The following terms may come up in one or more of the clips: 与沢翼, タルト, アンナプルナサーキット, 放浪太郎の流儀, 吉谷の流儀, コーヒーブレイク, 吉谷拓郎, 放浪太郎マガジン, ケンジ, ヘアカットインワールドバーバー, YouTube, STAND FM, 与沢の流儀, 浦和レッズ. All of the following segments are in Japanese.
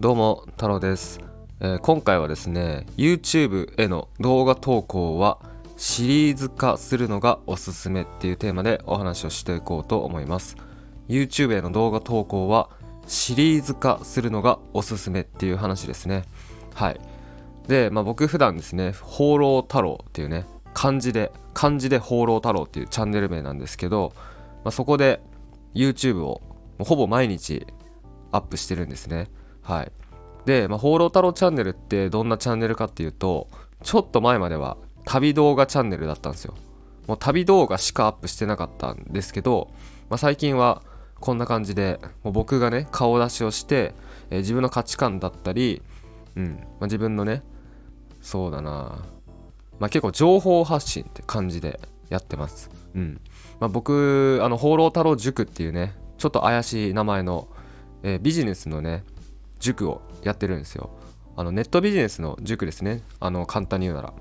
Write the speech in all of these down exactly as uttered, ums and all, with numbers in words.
どうも太郎です、えー、今回はですね YouTube への動画投稿はシリーズ化するのがおすすめっていうテーマでお話をしていこうと思います。 YouTube への動画投稿はシリーズ化するのがおすすめっていう話ですね。はいで、まあ、僕普段ですね放浪太郎っていうね漢字で漢字で放浪太郎っていうチャンネル名なんですけど、まあ、そこで YouTube をほぼ毎日アップしてるんですね。はいで、まあ、放浪太郎チャンネルってどんなチャンネルかっていうと、ちょっと前までは旅動画チャンネルだったんですよ。もう旅動画しかアップしてなかったんですけど、まあ、最近はこんな感じでもう僕がね顔出しをして、えー、自分の価値観だったり、うんまあ、自分のねそうだな、まあ、結構情報発信って感じでやってます。うんまあ、僕あの放浪太郎塾っていうねちょっと怪しい名前の、えー、ビジネスのね塾をやってるんですよ。あのネットビジネスの塾ですね。あの簡単に言うなら、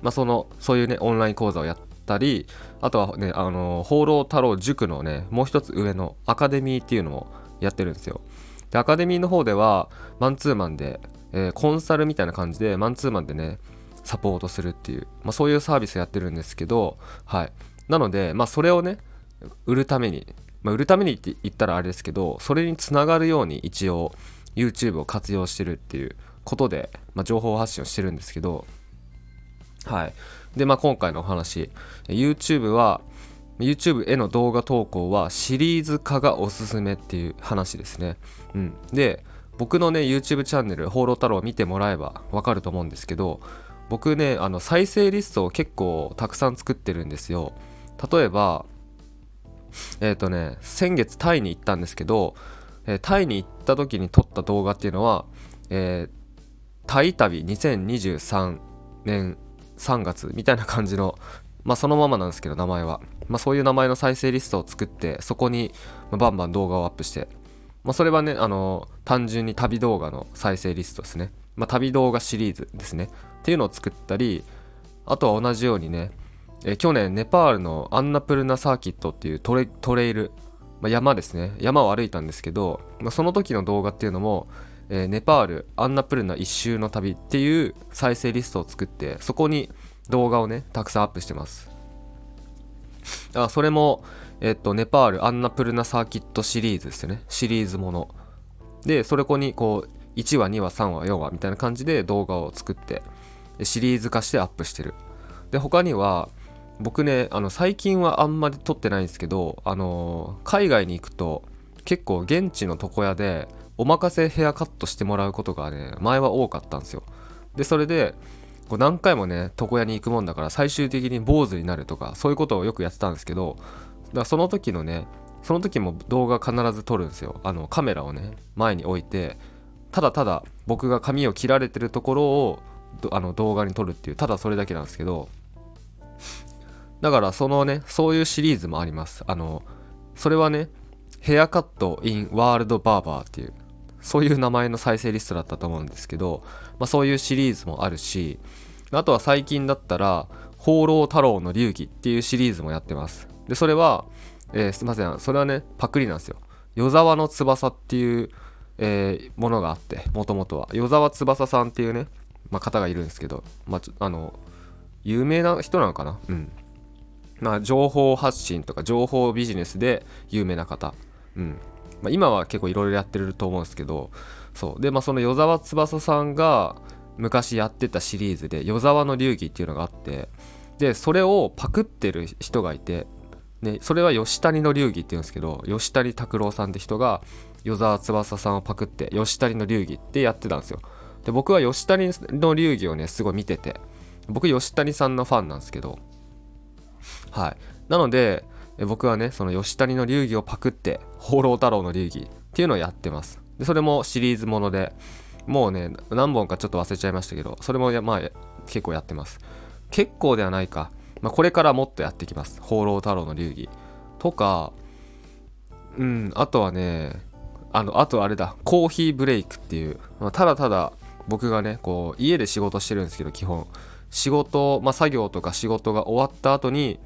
まあ、そのそういうねオンライン講座をやったり、あとはねあの放浪太郎塾のねもう一つ上のアカデミーっていうのをやってるんですよ。でアカデミーの方ではマンツーマンで、えー、コンサルみたいな感じでマンツーマンでねサポートするっていう、まあ、そういうサービスやってるんですけど、はいなのでまあそれをね売るために、まあ、売るためにって言ったらあれですけど、それにつながるように一応 YouTube を活用してるっていうことで、まあ、情報発信をしてるんですけど、はいでまあ今回のお話 YouTube は YouTube への動画投稿はシリーズ化がおすすめっていう話ですね。うんで僕のね YouTube チャンネル放浪太郎を見てもらえばわかると思うんですけど、僕ねあの再生リストを結構たくさん作ってるんですよ。例えばえっとね先月タイに行ったんですけど、えー、タイに行った時に撮った動画っていうのは、えー、タイ旅にせんにじゅうさんねんさんがつみたいな感じの、まあそのままなんですけど名前は、まあ、そういう名前の再生リストを作って、そこにバンバン動画をアップして、まあ、それはねあの単純に旅動画の再生リストですね。まあ、旅動画シリーズですねっていうのを作ったり、あとは同じようにねえ去年ネパールのアンナプルナサーキットっていうトレ、トレイル、まあ、山ですね山を歩いたんですけど、まあ、その時の動画っていうのも、えー、ネパールアンナプルナ一周の旅っていう再生リストを作って、そこに動画をねたくさんアップしてます。あそれも、えー、っとネパールアンナプルナサーキットシリーズですよね。シリーズものでそれこにこういちわにわさんわよんわみたいな感じで動画を作ってシリーズ化してアップしてる。で他には僕ねあの最近はあんまり撮ってないんですけど、あのー、海外に行くと結構現地の床屋でお任せヘアカットしてもらうことがね前は多かったんですよ。でそれでこう何回もね床屋に行くもんだから最終的に坊主になるとかそういうことをよくやってたんですけど、だからその時のねその時も動画必ず撮るんですよ。あのカメラをね前に置いて、ただただ僕が髪を切られてるところをあの動画に撮るっていう、ただそれだけなんですけど、だからそのねそういうシリーズもあります。あのそれはねヘアカットインワールドバーバーっていうそういう名前の再生リストだったと思うんですけど、まあ、そういうシリーズもあるし、あとは最近だったら放浪太郎の流儀っていうシリーズもやってます。でそれは、えー、すいませんそれはねパクリなんですよ。与沢の翼っていう、えー、ものがあって、もともとは与沢翼さんっていうね、まあ、方がいるんですけど、まあ、ちょあの有名な人なのかな、うんまあ、情報発信とか情報ビジネスで有名な方、うんまあ、今は結構いろいろやってると思うんですけど、そうで、まあ、その与沢翼さんが昔やってたシリーズで与沢の流儀っていうのがあって、でそれをパクってる人がいて、ね、それは吉谷の流儀っていうんですけど、吉谷拓郎さんって人が与沢翼さんをパクって吉谷の流儀ってやってたんですよ。で僕は吉谷の流儀をねすごい見てて、僕吉谷さんのファンなんですけど、はいなので僕はねその吉谷の流儀をパクって放浪太郎の流儀っていうのをやってます。でそれもシリーズものでもうね何本かちょっと忘れちゃいましたけど、それもやまあ結構やってます。結構ではないか、まあ、これからもっとやってきます。放浪太郎の流儀とか、うんあとはねあのあとあれだコーヒーブレイクっていう、まあ、ただただ僕がねこう家で仕事してるんですけど、基本仕事、まあ、作業とか仕事が終わった後に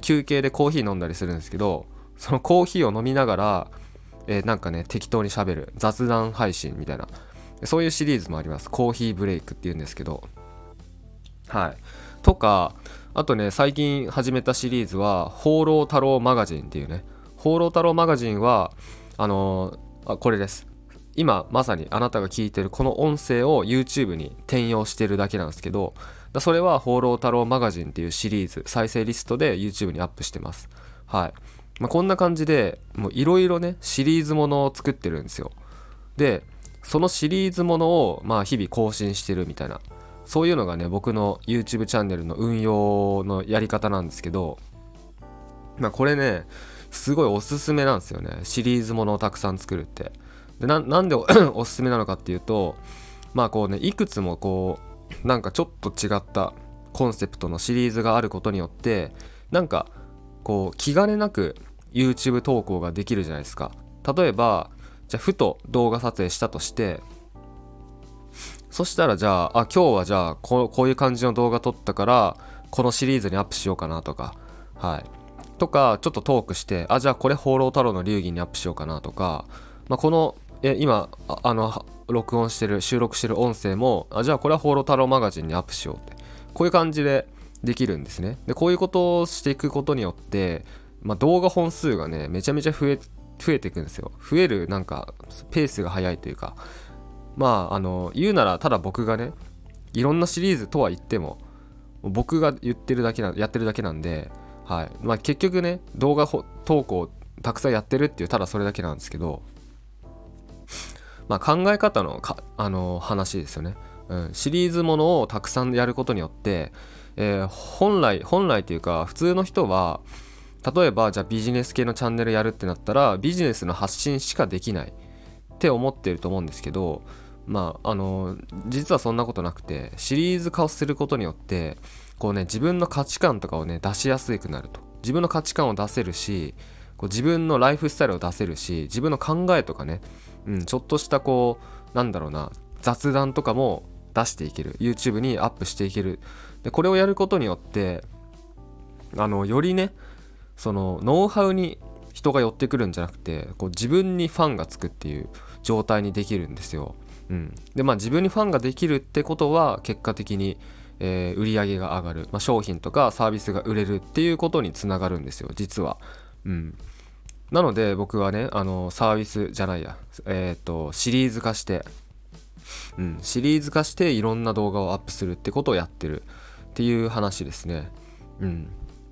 休憩でコーヒー飲んだりするんですけど、そのコーヒーを飲みながらえー、なんかね適当に喋る雑談配信みたいな、そういうシリーズもあります。コーヒーブレイクっていうんですけど、はい、とかあとね最近始めたシリーズは放浪太郎マガジンっていうね、放浪太郎マガジンはあのー、あこれです。今まさにあなたが聞いてるこの音声を YouTube に転用してるだけなんですけど、だそれは放浪太郎マガジンっていうシリーズ再生リストで YouTube にアップしてます。はい、まあ、こんな感じでもういろいろねシリーズものを作ってるんですよ。でそのシリーズものをまあ日々更新してるみたいな、そういうのがね僕の YouTube チャンネルの運用のやり方なんですけど、まあ、これねすごいおすすめなんですよね。シリーズものをたくさん作るって。で な, なんで お, おすすめなのかっていうと、まあこうねいくつもこうなんかちょっと違ったコンセプトのシリーズがあることによってなんかこう気兼ねなく YouTube 投稿ができるじゃないですか。例えばじゃあふと動画撮影したとして、そしたらじゃあ、あ今日はじゃあこ う, こういう感じの動画撮ったからこのシリーズにアップしようかなとか、はい、とかちょっとトークして、あじゃあこれ放浪太郎の流儀にアップしようかなとか、まあ、このえ今ああの録音してる収録してる音声もあじゃあこれは放浪太郎マガジンにアップしようって、こういう感じでできるんですね。でこういうことをしていくことによって、まあ、動画本数がねめちゃめちゃ増え増えていくんですよ。増えるなんかペースが早いというか、まああの言うならただ僕がねいろんなシリーズとは言っても僕が言ってるだけなやってるだけなんで、はいまあ、結局ね動画投稿たくさんやってるっていうただそれだけなんですけど、まあ、考え方のか、あのー、話ですよね、うん、シリーズものをたくさんやることによって、えー、本来本来というか普通の人は例えばじゃあビジネス系のチャンネルやるってなったらビジネスの発信しかできないって思ってると思うんですけど、まああのー、実はそんなことなくて、シリーズ化をすることによってこう、ね、自分の価値観とかを、ね、出しやすくなると。自分の価値観を出せるし、こう自分のライフスタイルを出せるし、自分の考えとかね、うん、ちょっとしたこうなんだろうな雑談とかも出していける、 YouTube にアップしていける。でこれをやることによってあのよりねそのノウハウに人が寄ってくるんじゃなくて、こう自分にファンがつくっていう状態にできるんですよ、うん、でまあ自分にファンができるってことは結果的に、えー、売り上げが上がる、まあ、商品とかサービスが売れるっていうことにつながるんですよ実は、うんなので僕はねあのサービスじゃないやえっとシリーズ化して、うん、シリーズ化していろんな動画をアップするってことをやってるっていう話ですね。うん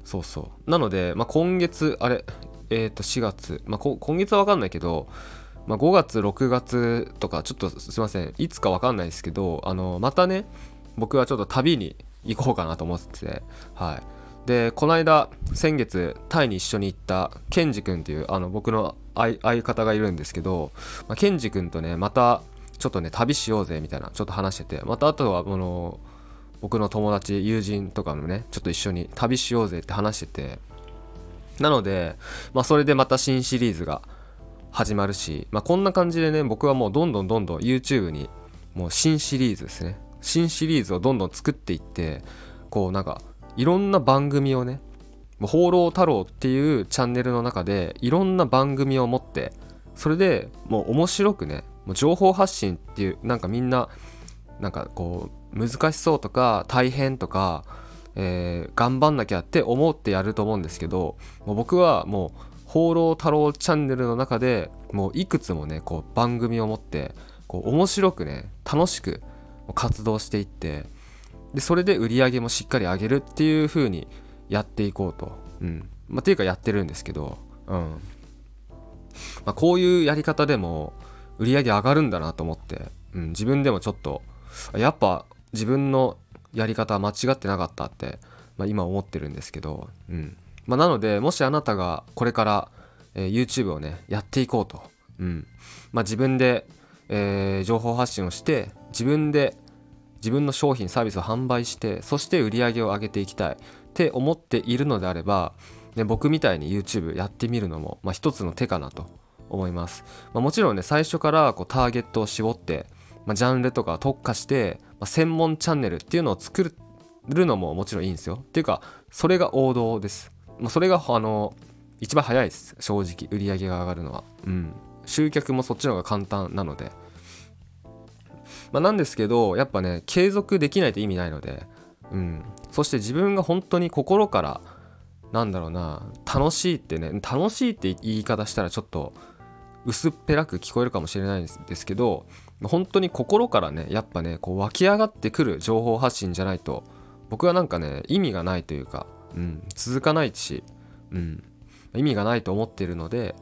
そうそうなので、まあ、今月あれえっとしがつ、まあ、こ今月は分かんないけど、まあ、ごがつろくがつとかちょっとすいませんいつか分かんないですけど、あのまたね僕はちょっと旅に行こうかなと思ってて、はいでこの間先月タイに一緒に行ったケンジ君っていうあの僕の 相, 相方がいるんですけど、まあ、ケンジ君とねまたちょっとね旅しようぜみたいなちょっと話してて、またあとはこの僕の友達友人とかのねちょっと一緒に旅しようぜって話してて、なので、まあ、それでまた新シリーズが始まるし、まあ、こんな感じでね僕はもうどんどんどんどん YouTube にもう新シリーズですね新シリーズをどんどん作っていって、こうなんかいろんな番組をね放浪太郎っていうチャンネルの中でいろんな番組を持って、それでもう面白くねもう情報発信っていうなんかみんななんかこう難しそうとか大変とか、えー、頑張んなきゃって思ってやると思うんですけど、もう僕はもう放浪太郎チャンネルの中でもういくつもねこう番組を持ってこう面白くね楽しく活動していって、でそれで売り上げもしっかり上げるっていう風にやっていこうと、うんまあ、っていうかやってるんですけど、うんまあ、こういうやり方でも売り上げ上がるんだなと思って、うん、自分でもちょっとやっぱ自分のやり方は間違ってなかったって、まあ、今思ってるんですけど、うんまあ、なのでもしあなたがこれから、えー、YouTube をねやっていこうと、うんまあ、自分で、えー、情報発信をして自分で自分の商品サービスを販売して、そして売り上げを上げていきたいって思っているのであれば、ね、僕みたいに YouTube やってみるのも、まあ、一つの手かなと思います、まあ、もちろんね最初からこうターゲットを絞って、まあ、ジャンルとか特化して、まあ、専門チャンネルっていうのを作るのももちろんいいんですよ。っていうかそれが王道です、まあ、それがあの一番早いです正直売り上げが上がるのは、うん、集客もそっちの方が簡単なので、まあ、なんですけどやっぱね継続できないと意味ないので、うん、そして自分が本当に心からなんだろうな楽しいってね楽しいって言い方したらちょっと薄っぺらく聞こえるかもしれないんですけど、本当に心からねやっぱねこう湧き上がってくる情報発信じゃないと僕はなんかね意味がないというか、うん、続かないし、うん、意味がないと思っているので、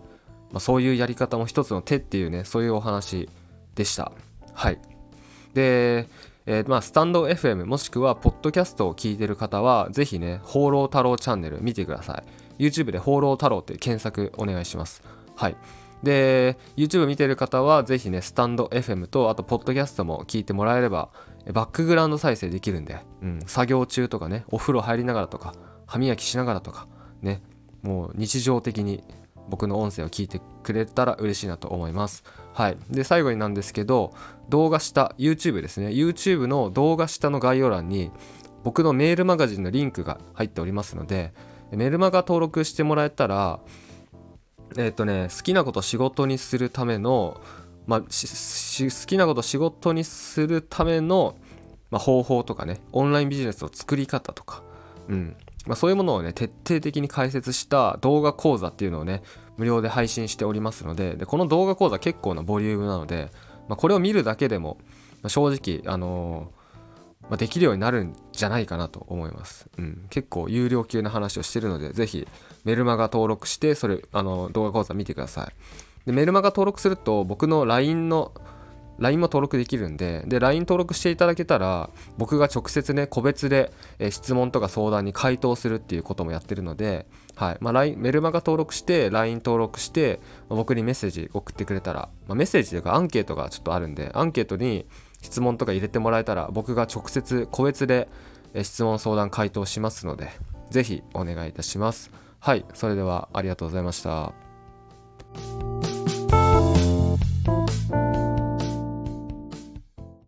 まあ、そういうやり方も一つの手っていうねそういうお話でした。はい。で、えーまあ、スタンド エフエム もしくはポッドキャストを聞いてる方はぜひね放浪太郎チャンネル見てください。 YouTube で放浪太郎って検索お願いします。はい。で YouTube 見てる方はぜひねスタンド エフエム とあとポッドキャストも聞いてもらえればバックグラウンド再生できるんで、うん、作業中とかねお風呂入りながらとか歯磨きしながらとかねもう日常的に僕の音声を聞いてくれたら嬉しいなと思います。はい。で最後になんですけど動画下 YouTube ですね YouTube の動画下の概要欄に僕のメールマガジンのリンクが入っておりますのでメルマガ登録してもらえたらえっとね好きなこと仕事にするためのまあしし好きなこと仕事にするための、まあ、方法とかねオンラインビジネスの作り方とかうんまあ、そういうものをね徹底的に解説した動画講座っていうのをね無料で配信しておりますので、でこの動画講座結構なボリュームなので、まあ、これを見るだけでも、まあ、正直、あのーまあ、できるようになるんじゃないかなと思います、うん、結構有料級な話をしてるのでぜひメルマガ登録してそれ、あのー、動画講座見てください。でメルマガ登録すると僕の ライン の ライン も登録できるんで、で ライン 登録していただけたら僕が直接ね個別で質問とか相談に回答するっていうこともやってるので、はいまあ、ラインメルマガ登録して ライン 登録して僕にメッセージ送ってくれたら、まあ、メッセージというかアンケートがちょっとあるんでアンケートに質問とか入れてもらえたら僕が直接個別で質問相談回答しますのでぜひお願いいたします。はい。それではありがとうございました。